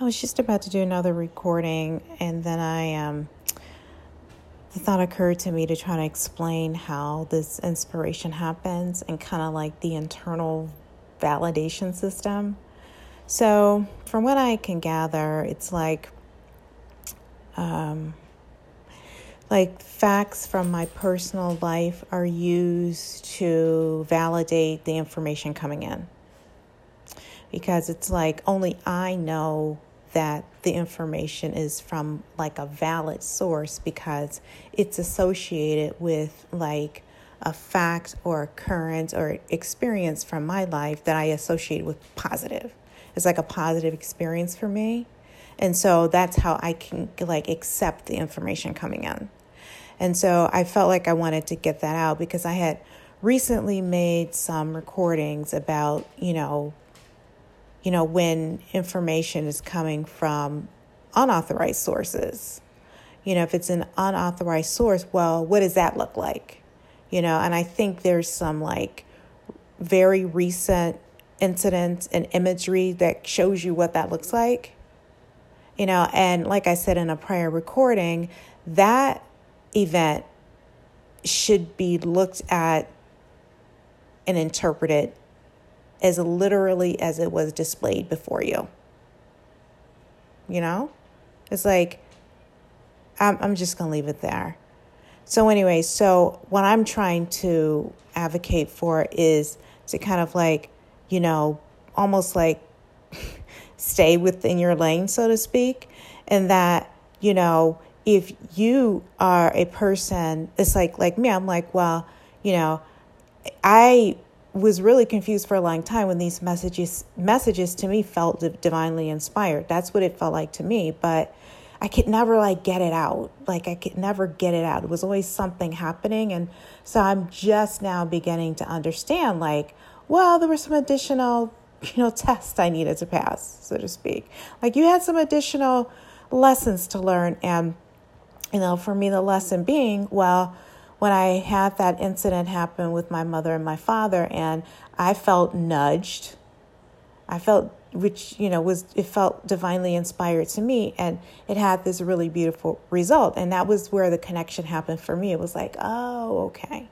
I was just about to do another recording, and then the thought occurred to me to try to explain how this inspiration happens and kind of like the internal validation system. So from what I can gather, it's like facts from my personal life are used to validate the information coming in, because it's like only I know that the information is from like a valid source because it's associated with like a fact or occurrence or experience from my life that I associate with positive. It's like a positive experience for me. And so that's how I can like accept the information coming in. And so I felt like I wanted to get that out because I had recently made some recordings about, you know, when information is coming from unauthorized sources. You know, if it's an unauthorized source, well, what does that look like? You know, and I think there's some like very recent incidents and imagery that shows you what that looks like. You know, and like I said in a prior recording, that event should be looked at and interpreted as literally as it was displayed before you. You know, it's like, I'm just going to leave it there. So anyway, so what I'm trying to advocate for is to kind of like, you know, almost like stay within your lane, so to speak. And that, you know, if you are a person, it's like me, I'm like, well, you know, I was really confused for a long time when these messages to me felt divinely inspired. That's what it felt like to me, but I could never like get it out. Like I could never get it out. It was always something happening. And so I'm just now beginning to understand like, well, there were some additional, you know, tests I needed to pass, so to speak. Like you had some additional lessons to learn. And, you know, for me, the lesson being, well, when I had that incident happen with my mother and my father, and I felt nudged, it felt divinely inspired to me, and it had this really beautiful result. And that was where the connection happened for me. It was like, oh, okay.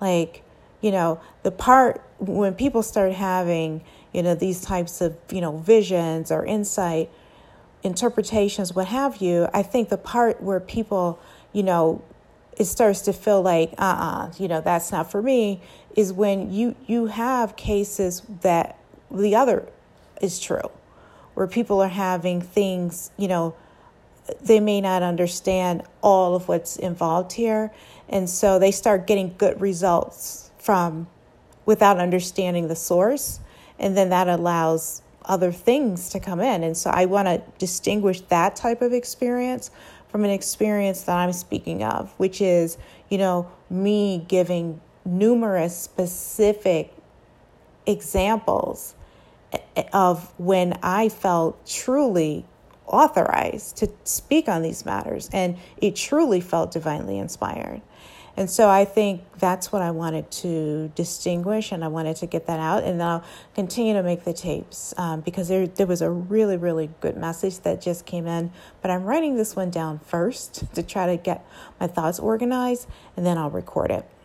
Like, you know, the part when people start having, you know, these types of, you know, visions or insight, interpretations, what have you, I think the part where people, you know, it starts to feel like, you know, that's not for me, is when you have cases that the other is true, where people are having things, you know, they may not understand all of what's involved here. And so they start getting good results from without understanding the source. And then that allows other things to come in. And so I want to distinguish that type of experience from an experience that I'm speaking of, which is, you know, me giving numerous specific examples of when I felt truly authorized to speak on these matters, and it truly felt divinely inspired. And so I think that's what I wanted to distinguish, and I wanted to get that out. And I'll continue to make the tapes because there was a really, really good message that just came in. But I'm writing this one down first to try to get my thoughts organized, and then I'll record it.